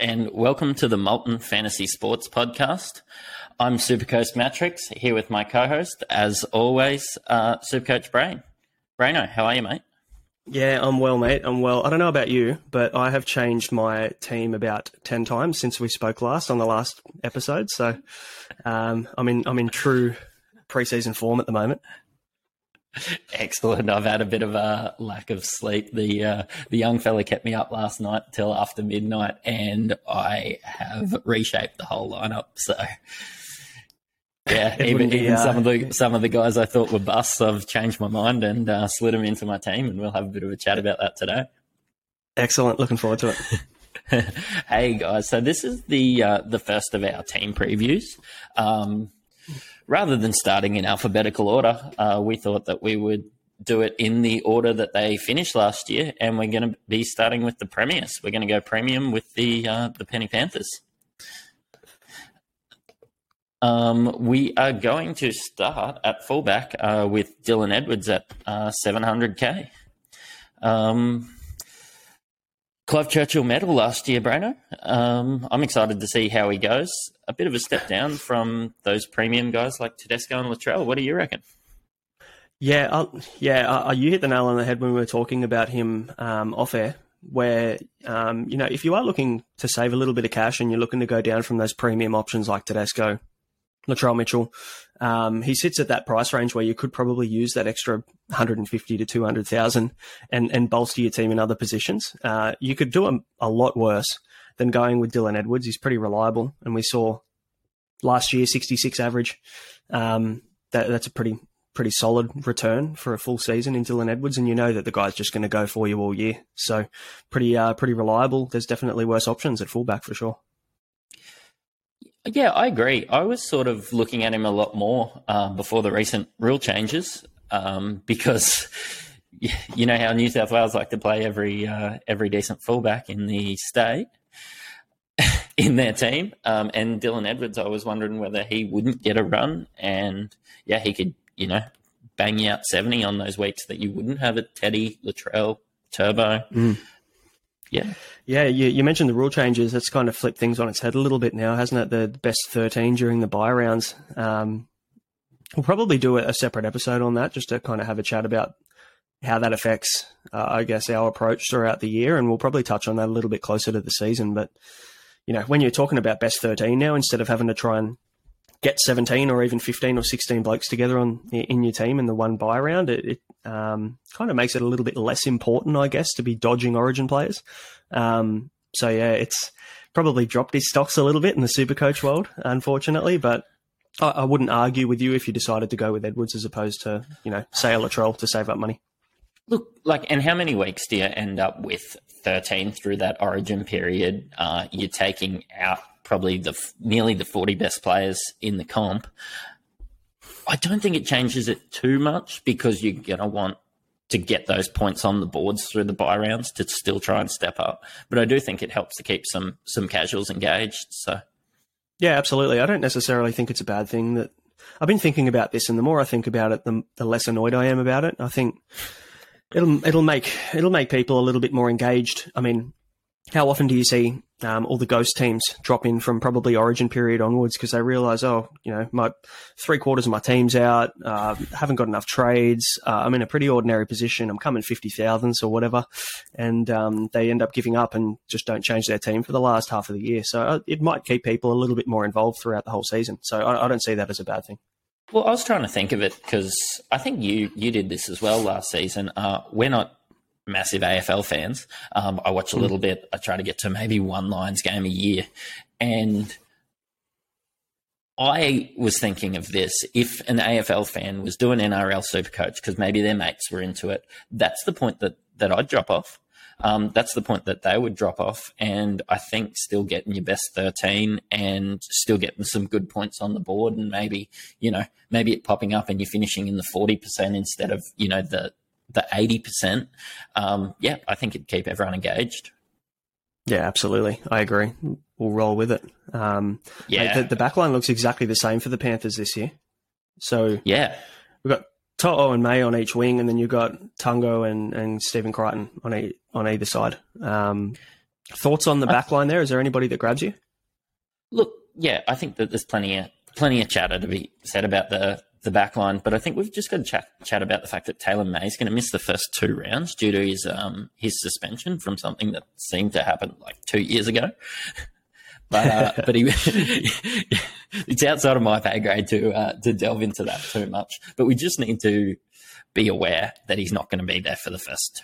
And welcome to the Molten Fantasy Sports Podcast. I'm SuperCoach Mattrix, here with my co-host, as always, SuperCoach Brain. Braino, how are you, mate? Yeah, I'm well, mate. I'm well. I don't know about you, but I have changed my team about 10 times since we spoke last on the last episode. So I'm in true preseason form at the moment. Excellent. I've had a bit of a lack of sleep. The young fella kept me up last night till after midnight, and I have reshaped the whole lineup. So, yeah, even some of the guys I thought were busts, I've changed my mind and slid them into my team, and we'll have a bit of a chat about that today. Excellent. Looking forward to it. Hey guys, so this is the first of our team previews. Rather than starting in alphabetical order, we thought that we would do it in the order that they finished last year, and we're going to be starting with the premiers. We're going to go premium with the Penny Panthers. We are going to start at fullback with Dylan Edwards at 700K. Clive Churchill Medal last year, Braino. I'm excited to see how he goes. A bit of a step down from those premium guys like Tedesco and Latrell. What do you reckon? Yeah, you hit the nail on the head when we were talking about him off air, where, you know, if you are looking to save a little bit of cash and you're looking to go down from those premium options like Tedesco, Latrell Mitchell, he sits at that price range where you could probably use that extra 150 to 200,000 and bolster your team in other positions. You could do a lot worse than going with Dylan Edwards. He's pretty reliable, and we saw last year 66 average. That's a pretty solid return for a full season in Dylan Edwards, and you know that the guy's just going to go for you all year. So pretty reliable. There's definitely worse options at fullback for sure. Yeah, I agree. I was sort of looking at him a lot more before the recent rule changes because you know how New South Wales like to play every decent fullback in the state in their team. And Dylan Edwards, I was wondering whether he wouldn't get a run. And, yeah, he could, you know, bang you out 70 on those weeks that you wouldn't have it. Teddy, Latrell, Turbo. Mm. Yeah. Yeah, you mentioned the rule changes. That's kind of flipped things on its head a little bit now, hasn't it? The best 13 during the bye rounds. We'll probably do a separate episode on that just to kind of have a chat about how that affects, I guess, our approach throughout the year. And we'll probably touch on that a little bit closer to the season. But, you know, when you're talking about best 13 now, instead of having to try and get 17 or even 15 or 16 blokes together in your team in the one bye round, it kind of makes it a little bit less important, I guess, to be dodging Origin players. So, yeah, it's probably dropped his stocks a little bit in the SuperCoach world, unfortunately. But I wouldn't argue with you if you decided to go with Edwards as opposed to, you know, say a Latrell to save up money. Look, like, and how many weeks do you end up with 13 through that Origin period? You're taking out probably nearly the 40 best players in the comp. I don't think it changes it too much because you're going to want to get those points on the boards through the bye rounds to still try and step up. But I do think it helps to keep some casuals engaged. So, yeah, absolutely. I don't necessarily think it's a bad thing that I've been thinking about this, and the more I think about it, the less annoyed I am about it. I think it'll make people a little bit more engaged. I mean, how often do you see all the ghost teams drop in from probably Origin period onwards because they realise, my 3/4 of my team's out, haven't got enough trades, I'm in a pretty ordinary position, I'm coming 50,000s or whatever, and they end up giving up and just don't change their team for the last half of the year. So it might keep people a little bit more involved throughout the whole season. So I don't see that as a bad thing. Well, I was trying to think of it because I think you did this as well last season. We're not massive AFL fans. I watch a little bit. I try to get to maybe one Lions game a year. And I was thinking of this. If an AFL fan was doing NRL SuperCoach because maybe their mates were into it, that's the point that I'd drop off. That's the point that they would drop off, and I think still getting your best 13 and still getting some good points on the board, and maybe it popping up and you're finishing in the 40% instead of, the 80%. I think it'd keep everyone engaged. Yeah, absolutely. I agree. We'll roll with it. The backline looks exactly the same for the Panthers this year. So yeah, we've got To'o and May on each wing, and then you've got Tungo and Stephen Crichton on either side. Thoughts on the back line there? Is there anybody that grabs you? Look, yeah, I think that there's plenty of chatter to be said about the back line, but I think we've just got to chat about the fact that Taylor May is going to miss the first two rounds due to his suspension from something that seemed to happen like 2 years ago. But it's outside of my pay grade to delve into that too much. But we just need to be aware that he's not going to be there for the first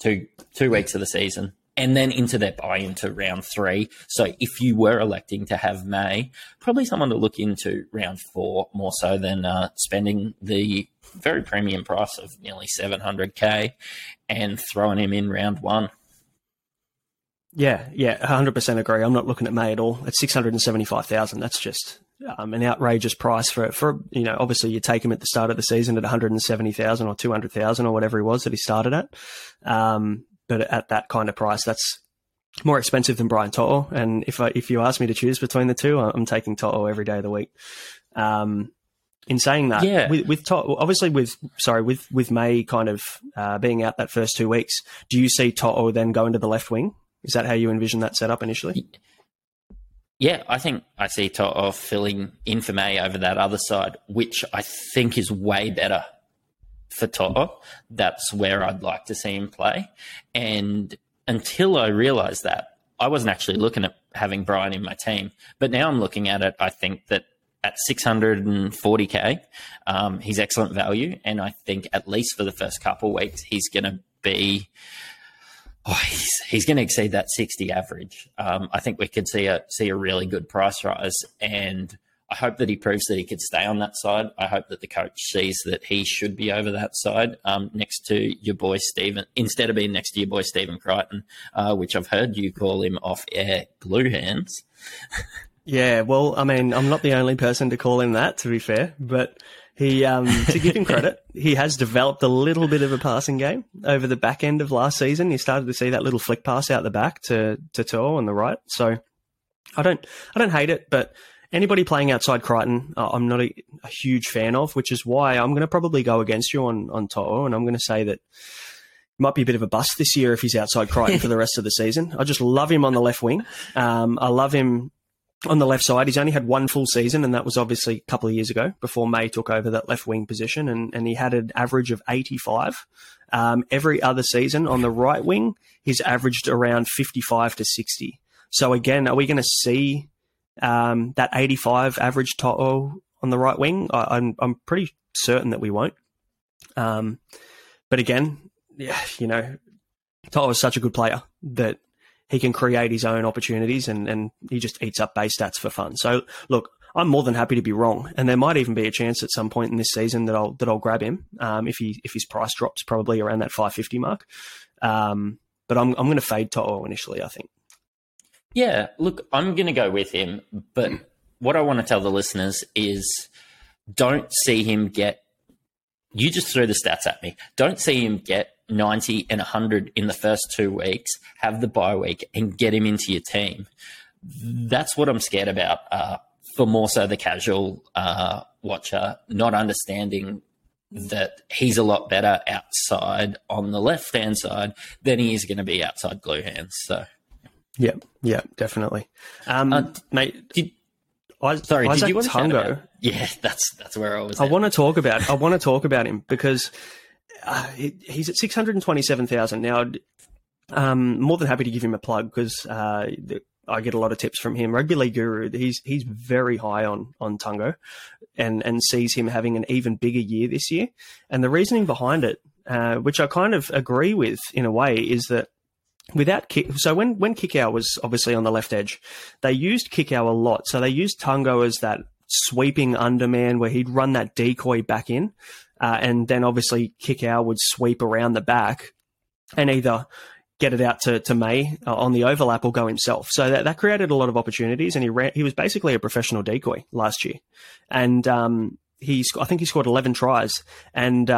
two weeks of the season, and then into their bye into round three. So if you were electing to have May, probably someone to look into round four more so than spending the very premium price of nearly $700K and throwing him in round one. Yeah, 100% agree. I'm not looking at May at all. At $675,000, that's just an outrageous price for obviously you take him at the start of the season at $170,000 or $200,000 or whatever he was that he started at. But at that kind of price, that's more expensive than Brian To'o. And if you ask me to choose between the two, I'm taking To'o every day of the week. In saying that, with To'o, obviously with May kind of being out that first 2 weeks, do you see To'o then go into the left wing? Is that how you envision that setup initially? Yeah, I think I see To'o filling in for May over that other side, which I think is way better for To'o. That's where I'd like to see him play. And until I realised that, I wasn't actually looking at having Brian in my team. But now I'm looking at it, I think that at $640K, he's excellent value. And I think at least for the first couple of weeks, he's going to be... he's going to exceed that 60 average. I think we could see a really good price rise, and I hope that he proves that he could stay on that side. I hope that the coach sees that he should be over that side next to your boy Stephen, instead of being next to your boy Stephen Crichton, which I've heard you call him off air glue hands. Yeah, well, I mean, I'm not the only person to call him that, to be fair, but he, to give him credit, he has developed a little bit of a passing game over the back end of last season. You started to see that little flick pass out the back to To'o on the right. So I don't hate it, but anybody playing outside Crichton, I'm not a huge fan of, which is why I'm going to probably go against you on To'o, and I'm going to say that it might be a bit of a bust this year if he's outside Crichton for the rest of the season. I just love him on the left wing. I love him on the left side. He's only had one full season, and that was obviously a couple of years ago before May took over that left wing position, and he had an average of 85. Every other season on the right wing, he's averaged around 55 to 60. So again, are we going to see that 85 average To'o on the right wing? I'm pretty certain that we won't. But again, To'o is such a good player that he can create his own opportunities, and he just eats up base stats for fun. So look, I'm more than happy to be wrong, and there might even be a chance at some point in this season that I'll grab him if his price drops probably around that $550 mark. But I'm going to fade To'o initially, I think. Yeah, look, I'm going to go with him, but what I want to tell the listeners is don't see him get You just threw the stats at me. Don't see him get 90 and 100 in the first 2 weeks, have the bye week, and get him into your team. That's what I'm scared about for more so the casual watcher, not understanding that he's a lot better outside on the left-hand side than he is going to be outside glue hands. So, yeah, definitely. Mate, Isaac did you want Tungo, to shout about? Yeah, that's where I was. I want to talk about him because he's at 627,000 now. I'm more than happy to give him a plug because I get a lot of tips from him. Rugby League Guru, he's very high on Tungo, and sees him having an even bigger year this year. And the reasoning behind it, which I kind of agree with in a way, is that when Kikau was obviously on the left edge, they used Kikau a lot. So they used Tungo as that sweeping underman where he'd run that decoy back in, and then obviously Kikau would sweep around the back and either get it out to May on the overlap or go himself. So that created a lot of opportunities, and he was basically a professional decoy last year. And I think he scored 11 tries, and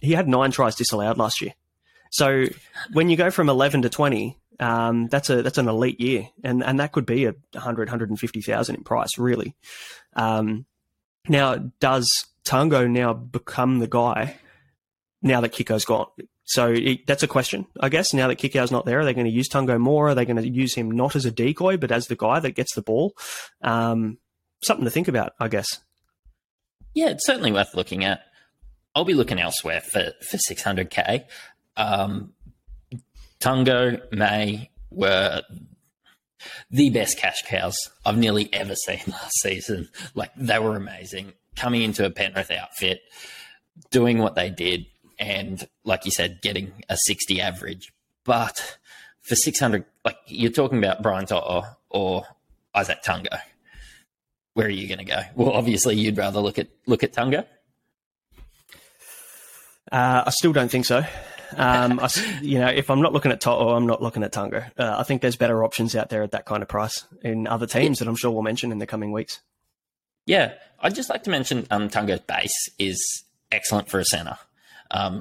he had nine tries disallowed last year. So when you go from 11 to 20, that's an elite year, and that could be 150,000 in price, really. Now, does Tungo now become the guy now that Kikau's gone? So that's a question, I guess. Now that Kikau's not there, are they going to use Tungo more? Are they going to use him not as a decoy, but as the guy that gets the ball? Something to think about, I guess. Yeah, it's certainly worth looking at. I'll be looking elsewhere for 600K. Tungo, May were the best cash cows I've nearly ever seen last season. Like, they were amazing. Coming into a Penrith outfit, doing what they did, and like you said, getting a 60 average. But for 600, like, you're talking about Brian To'o or Isaac Tungo. Where are you going to go? Well, obviously you'd rather look at Tungo. I still don't think so. If I'm not looking at To'o, I'm not looking at Tungo. I think there's better options out there at that kind of price in other teams that I'm sure we'll mention in the coming weeks. Yeah, I'd just like to mention Tungo's base is excellent for a centre.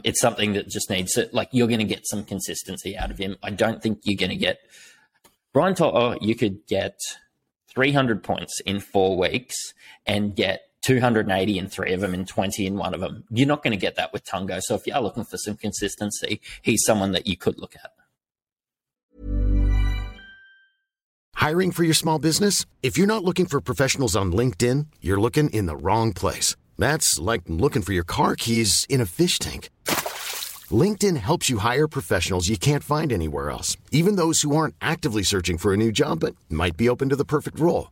It's something that just needs it. Like, you're going to get some consistency out of him. I don't think you're going to get Brian To'o. You could get 300 points in 4 weeks and get 280 in three of them and 20 in one of them. You're not going to get that with Tungo. So if you are looking for some consistency, he's someone that you could look at. Hiring for your small business? If you're not looking for professionals on LinkedIn, you're looking in the wrong place. That's like looking for your car keys in a fish tank. LinkedIn helps you hire professionals you can't find anywhere else, even those who aren't actively searching for a new job but might be open to the perfect role.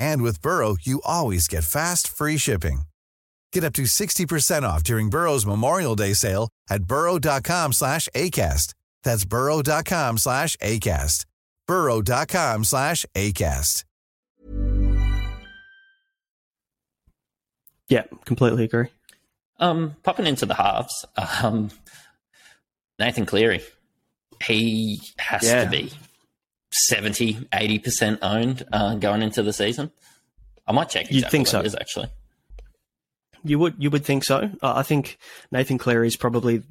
And with Burrow, you always get fast, free shipping. Get up to 60% off during Burrow's Memorial Day sale at burrow.com/ACAST. That's burrow.com/ACAST. burrow.com/ACAST. Yeah, completely agree. Popping into the halves, Nathan Cleary, he has to be 70, 80% owned going into the season. I might check exactly what it is, actually. You would think so. I think Nathan Cleary is probably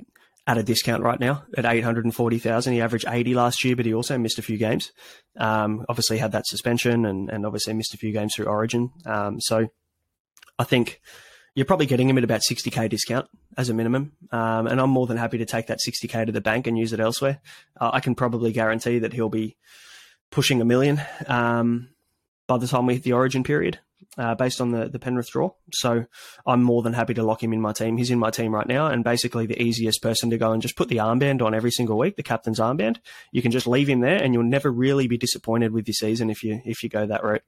at a discount right now at 840,000. He averaged 80 last year, but he also missed a few games. Obviously had that suspension and obviously missed a few games through Origin. So I think you're probably getting him at about 60K discount as a minimum. And I'm more than happy to take that 60K to the bank and use it elsewhere. I can probably guarantee that he'll be pushing 1 million by the time we hit the Origin period based on the Penrith draw. So I'm more than happy to lock him in my team. He's in my team right now and basically the easiest person to go and just put the armband on every single week, the captain's armband. You can just leave him there and you'll never really be disappointed with your season if you go that route.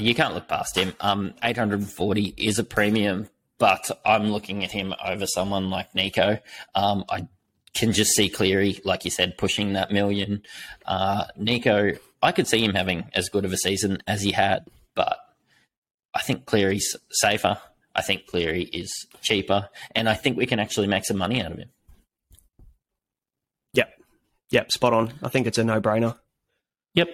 You can't look past him. 840 is a premium but I'm looking at him over someone like Nico. I can just see Cleary, like you said, pushing that million. Nico, I could see him having as good of a season as he had, but I think Cleary's safer. I think Cleary is cheaper, and I think we can actually make some money out of him. Yep, spot on. I think it's a no-brainer. Yep.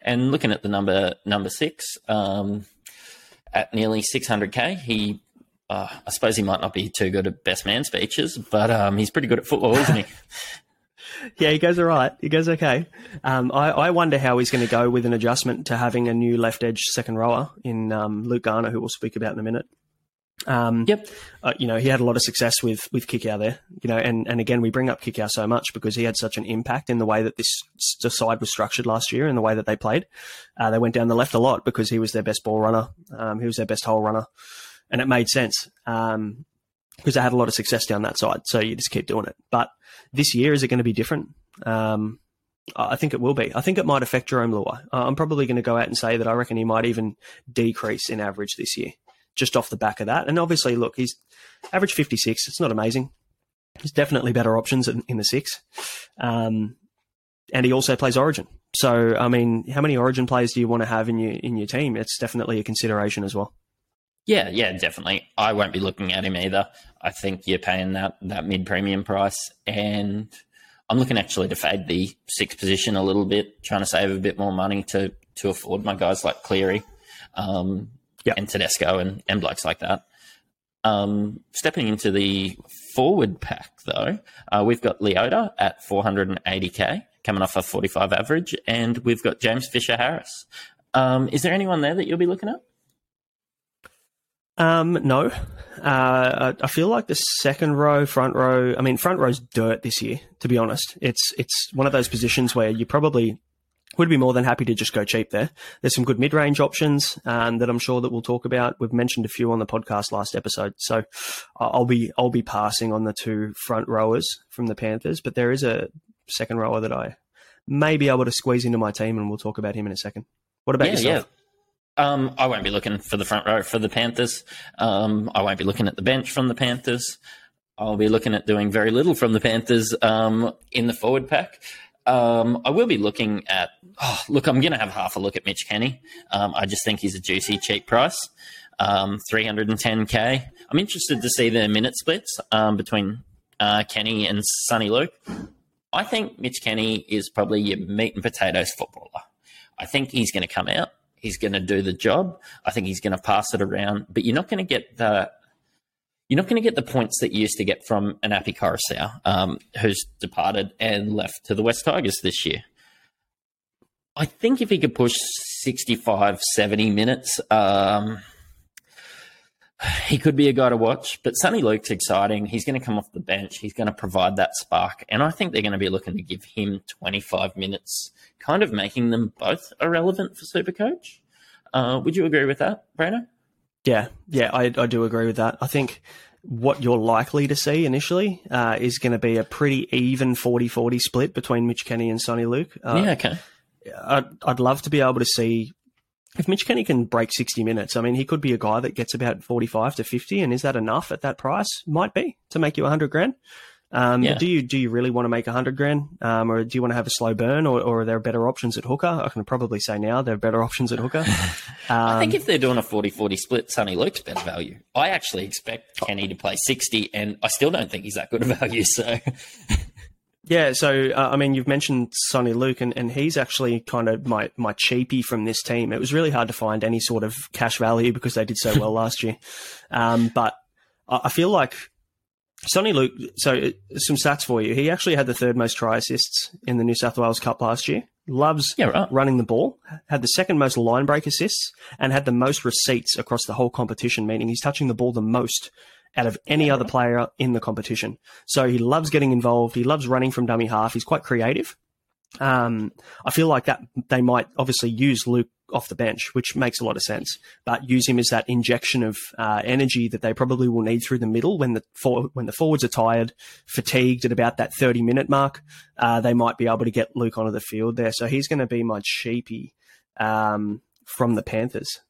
And looking at the number six, at nearly 600K, he, I suppose he might not be too good at best man speeches, but he's pretty good at football, isn't he? Yeah, he goes all right. He goes okay. I wonder how he's going to go with an adjustment to having a new left-edge second rower in Luke Garner, who we'll speak about in a minute. He had a lot of success with Kikau there, you know, and again, we bring up Kikau so much because he had such an impact in the way that this side was structured last year and the way that they played. They went down the left a lot because he was their best ball runner. He was their best hole runner, and it made sense because they had a lot of success down that side. So you just keep doing it. But this year, is it going to be different? I think it will be. I think it might affect Jerome Luai. I'm probably going to go out and say that I reckon he might even decrease in average this year, just off the back of that. And obviously, look, he's average 56. It's not amazing. There's definitely better options in the six. And he also plays Origin. So, I mean, how many Origin players do you want to have in your team? It's definitely a consideration as well. Yeah, definitely. I won't be looking at him either. I think you're paying that mid-premium price. And I'm looking actually to fade the sixth position a little bit, trying to save a bit more money to afford my guys like Cleary. And Tedesco and blokes like that. Stepping into the forward pack, though, we've got Leota at 480K, coming off a 45 average, and we've got James Fisher-Harris. Is there anyone there that you'll be looking at? No. I feel like the second row, front row, I mean, front row's dirt this year, to be honest. It's one of those positions where you probably would be more than happy to just go cheap there. There's some good mid-range options that I'm sure that we'll talk about. We've mentioned a few on the podcast last episode, so I'll be passing on the two front rowers from the Panthers, but there is a second rower that I may be able to squeeze into my team, and we'll talk about him in a second. What about yourself? Yeah. I won't be looking for the front row for the Panthers. I won't be looking at the bench from the Panthers. I'll be looking at doing very little from the Panthers in the forward pack. I will be looking at, I'm going to have half a look at Mitch Kenny. I just think he's a juicy, cheap price, 310K. I'm interested to see the minute splits between Kenny and Soni Luke. I think Mitch Kenny is probably your meat and potatoes footballer. I think he's going to come out. He's going to do the job. I think he's going to pass it around, but you're not going to get the points that you used to get from an Api Coruscant, who's departed and left to the West Tigers this year. I think if he could push 65, 70 minutes, he could be a guy to watch. But Soni Luke's exciting. He's going to come off the bench. He's going to provide that spark. And I think they're going to be looking to give him 25 minutes, kind of making them both irrelevant for SuperCoach. Would you agree with that, Brando? Yeah, I do agree with that. I think what you're likely to see initially is going to be a pretty even 40-40 split between Mitch Kenny and Soni Luke. Okay. I'd love to be able to see if Mitch Kenny can break 60 minutes. I mean, he could be a guy that gets about 45 to 50, and is that enough at that price? Might be to make you 100 grand. Do you really want to make 100 grand? Or do you want to have a slow burn, or are there better options at hooker? I can probably say now there are better options at hooker. I think if they're doing a 40-40 split, Soni Luke's better value. I actually expect Kenny to play 60, and I still don't think he's that good a value. So, yeah. So, you've mentioned Soni Luke, and he's actually kind of my cheapie from this team. It was really hard to find any sort of cash value because they did so well last year. But I feel like Soni Luke, so some stats for you. He actually had the third most try assists in the New South Wales Cup last year. Loves running the ball, had the second most line break assists, and had the most receipts across the whole competition, meaning he's touching the ball the most out of any other player in the competition. So he loves getting involved. He loves running from dummy half. He's quite creative. I feel like that they might obviously use Luke off the bench, which makes a lot of sense, but use him as that injection of energy that they probably will need through the middle when the forwards are tired, fatigued at about that 30-minute mark. They might be able to get Luke onto the field there. So he's going to be my cheapie from the Panthers.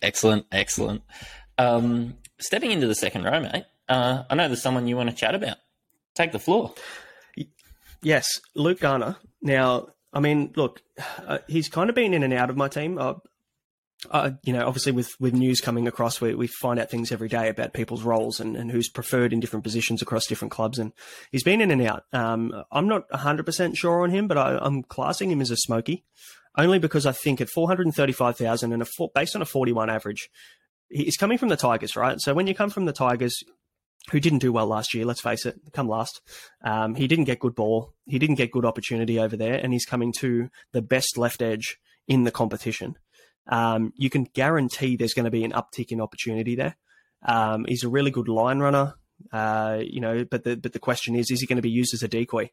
Excellent, excellent. Stepping into the second row, mate, I know there's someone you want to chat about. Take the floor. Yes, Luke Garner. Now, I mean, look, he's kind of been in and out of my team. You know, obviously with news coming across, we find out things every day about people's roles and who's preferred in different positions across different clubs. And he's been in and out. I'm not 100% sure on him, but I'm classing him as a smoky only because I think at 435,000 and based on a 41 average, he's coming from the Tigers, right? So when you come from the Tigers, who didn't do well last year, let's face it, come last. He didn't get good ball. He didn't get good opportunity over there. And he's coming to the best left edge in the competition. You can guarantee there's going to be an uptick in opportunity there. He's a really good line runner, you know, but the question is he going to be used as a decoy?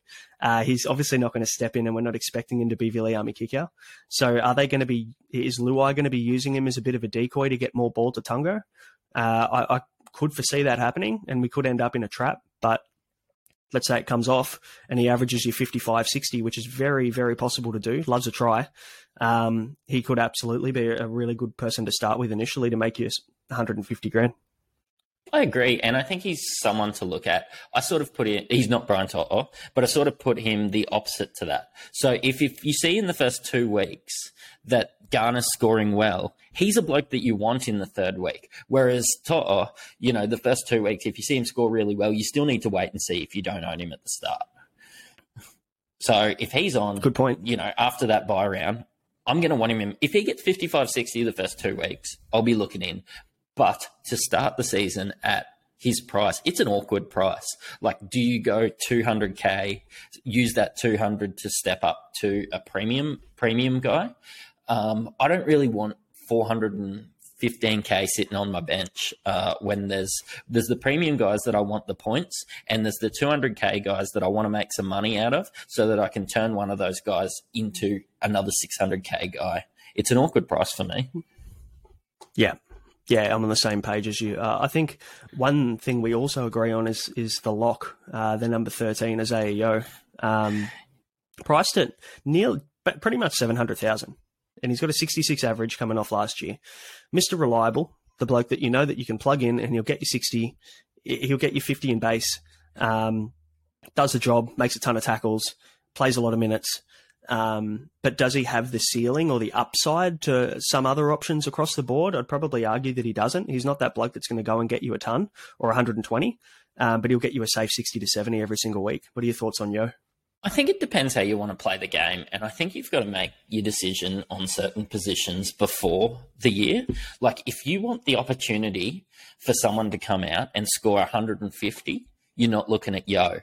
He's obviously not going to step in, and we're not expecting him to be Viliame Kikau. So is Luai going to be using him as a bit of a decoy to get more ball to Tungo? I could foresee that happening, and we could end up in a trap, but let's say it comes off and he averages you 55, 60, which is very, very possible to do. Loves a try. He could absolutely be a really good person to start with initially to make you 150 grand. I agree. And I think he's someone to look at. I sort of put in, he's not Brian To'o, but I sort of put him the opposite to that. So if you see in the first 2 weeks that Garner's scoring well, he's a bloke that you want in the third week. Whereas To'o, you know, the first 2 weeks, if you see him score really well, you still need to wait and see if you don't own him at the start. So if he's on, good point. You know, after that buy round, I'm going to want him in. If he gets 55, 60 the first 2 weeks, I'll be looking in. But to start the season at his price, it's an awkward price. Like, do you go 200K, use that 200 to step up to a premium guy? I don't really want 415K sitting on my bench when there's the premium guys that I want the points, and there's the 200K guys that I want to make some money out of so that I can turn one of those guys into another 600K guy. It's an awkward price for me. Yeah, I'm on the same page as you. I think one thing we also agree on is the lock, the number 13 as AEO. Priced at pretty much 700,000. And he's got a 66 average coming off last year. Mr. Reliable, the bloke that you know that you can plug in and he'll get you 60, he'll get you 50 in base, does the job, makes a ton of tackles, plays a lot of minutes. But does he have the ceiling or the upside to some other options across the board? I'd probably argue that he doesn't. He's not that bloke that's going to go and get you a ton or 120, but he'll get you a safe 60 to 70 every single week. What are your thoughts on Yo? I think it depends how you want to play the game, and I think you've got to make your decision on certain positions before the year. Like, if you want the opportunity for someone to come out and score 150, you're not looking at Yo.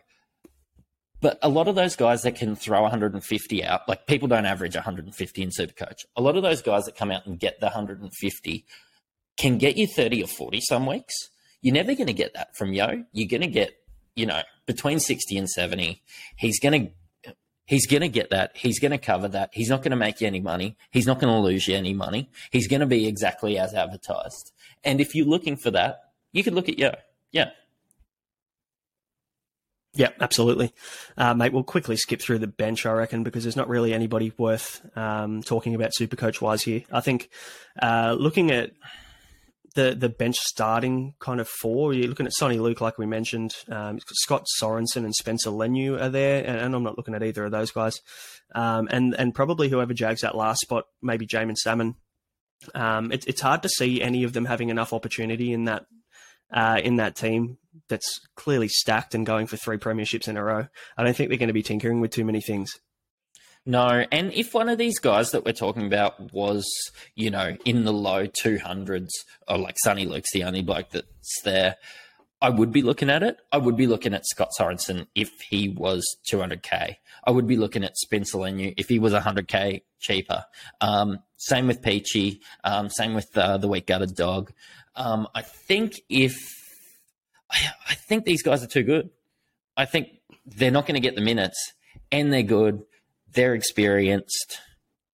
But a lot of those guys that can throw 150 out, like, people don't average 150 in SuperCoach. A lot of those guys that come out and get the 150 can get you 30 or 40 some weeks. You're never going to get that from Yo. You're going to get, you know, between 60 and 70, he's going to get that. He's going to cover that. He's not going to make you any money. He's not going to lose you any money. He's going to be exactly as advertised. And if you're looking for that, you could look at Yo. Yeah. Yeah, absolutely. Mate, we'll quickly skip through the bench, I reckon, because there's not really anybody worth talking about SuperCoach-wise here. I think looking at the bench starting kind of four, you're looking at Soni Luke, like we mentioned, Scott Sorensen and Spencer Leniu are there, and I'm not looking at either of those guys. And probably whoever jags that last spot, maybe Jamin Salmon. It's hard to see any of them having enough opportunity in that team that's clearly stacked and going for three premierships in a row. I don't think they're going to be tinkering with too many things. No, and if one of these guys that we're talking about was, you know, in the low 200s, or like Soni Luke's the only bloke that's there, I would be looking at it. I would be looking at Scott Sorensen if he was 200K. I would be looking at Spencer Leniu if he was 100K cheaper. Same with Peachy. Same with the Wheat Gutted Dog. I think these guys are too good. I think they're not going to get the minutes, and they're good. They're experienced.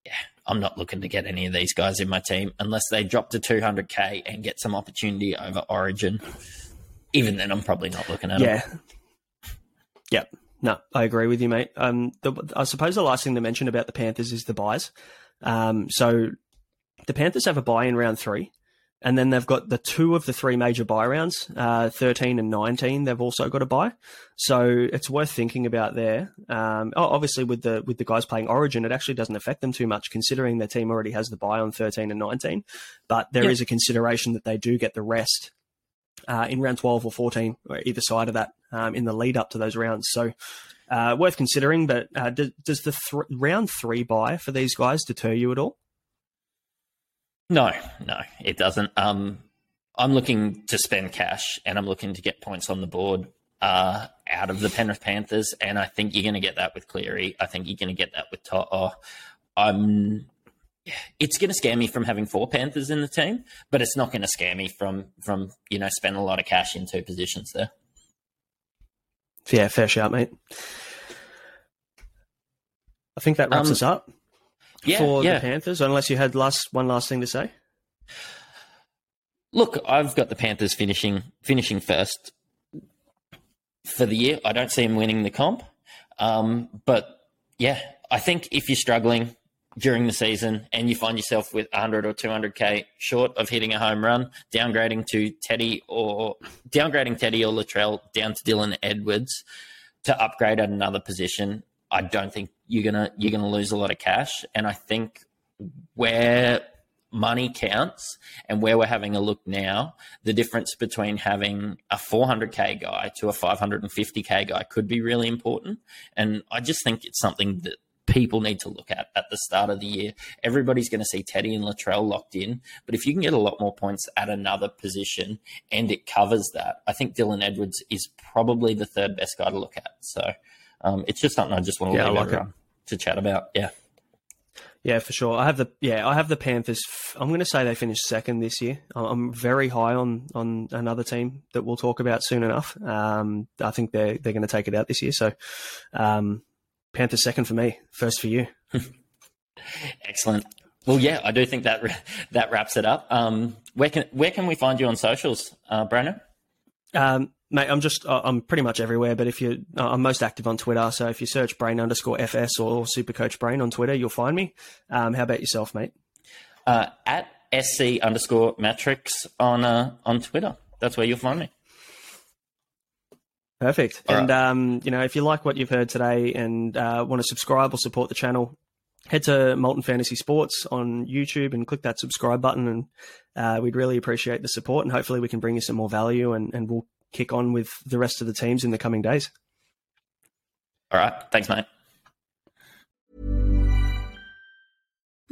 Yeah, I'm not looking to get any of these guys in my team unless they drop to 200K and get some opportunity over Origin. Even then, I'm probably not looking at them. Yeah. No, I agree with you, mate. I suppose the last thing to mention about the Panthers is the buys. So the Panthers have a bye in round three, and then they've got the two of the three major bye rounds, 13 and 19. They've also got a bye, so it's worth thinking about there. Obviously, with the guys playing Origin, it actually doesn't affect them too much, considering their team already has the bye on 13 and 19. But there is a consideration that they do get the rest in round 12 or 14, or either side of that, in the lead up to those rounds. So worth considering. But does the round three bye for these guys deter you at all? No, it doesn't. I'm looking to spend cash, and I'm looking to get points on the board out of the Penrith Panthers, and I think you're going to get that with Cleary. I think you're going to get that with To'o. It's going to scare me from having four Panthers in the team, but it's not going to scare me from spending a lot of cash in two positions there. Yeah, fair shout, mate. I think that wraps us up. For the Panthers, unless you had one last thing to say. Look, I've got the Panthers finishing first for the year. I don't see them winning the comp. I think if you're struggling during the season and you find yourself with 100 or 200K short of hitting a home run, downgrading Teddy or Latrell down to Dylan Edwards to upgrade at another position, I don't think you're gonna lose a lot of cash. And I think where money counts and where we're having a look now, the difference between having a 400K guy to a 550K guy could be really important. And I just think it's something that people need to look at the start of the year. Everybody's going to see Teddy and Latrell locked in, but if you can get a lot more points at another position and it covers that, I think Dylan Edwards is probably the third best guy to look at. So it's just something I just want to everyone to chat about. Yeah, for sure. I have the Panthers. I'm going to say they finished second this year. I'm very high on another team that we'll talk about soon enough. I think they're going to take it out this year. So Panthers second for me, first for you. Excellent. Well, yeah, I do think that wraps it up. Where can we find you on socials, Brandon? Mate, I'm pretty much everywhere, but I'm most active on Twitter. So if you search Brain_FS or SuperCoach Brain on Twitter, you'll find me. How about yourself, mate? At SC_Mattrix on Twitter. That's where you'll find me. Perfect. All right. And, if you like what you've heard today and want to subscribe or support the channel, head to Molten Fantasy Sports on YouTube and click that subscribe button. And we'd really appreciate the support, and hopefully we can bring you some more value and we'll kick on with the rest of the teams in the coming days. All right. Thanks, mate.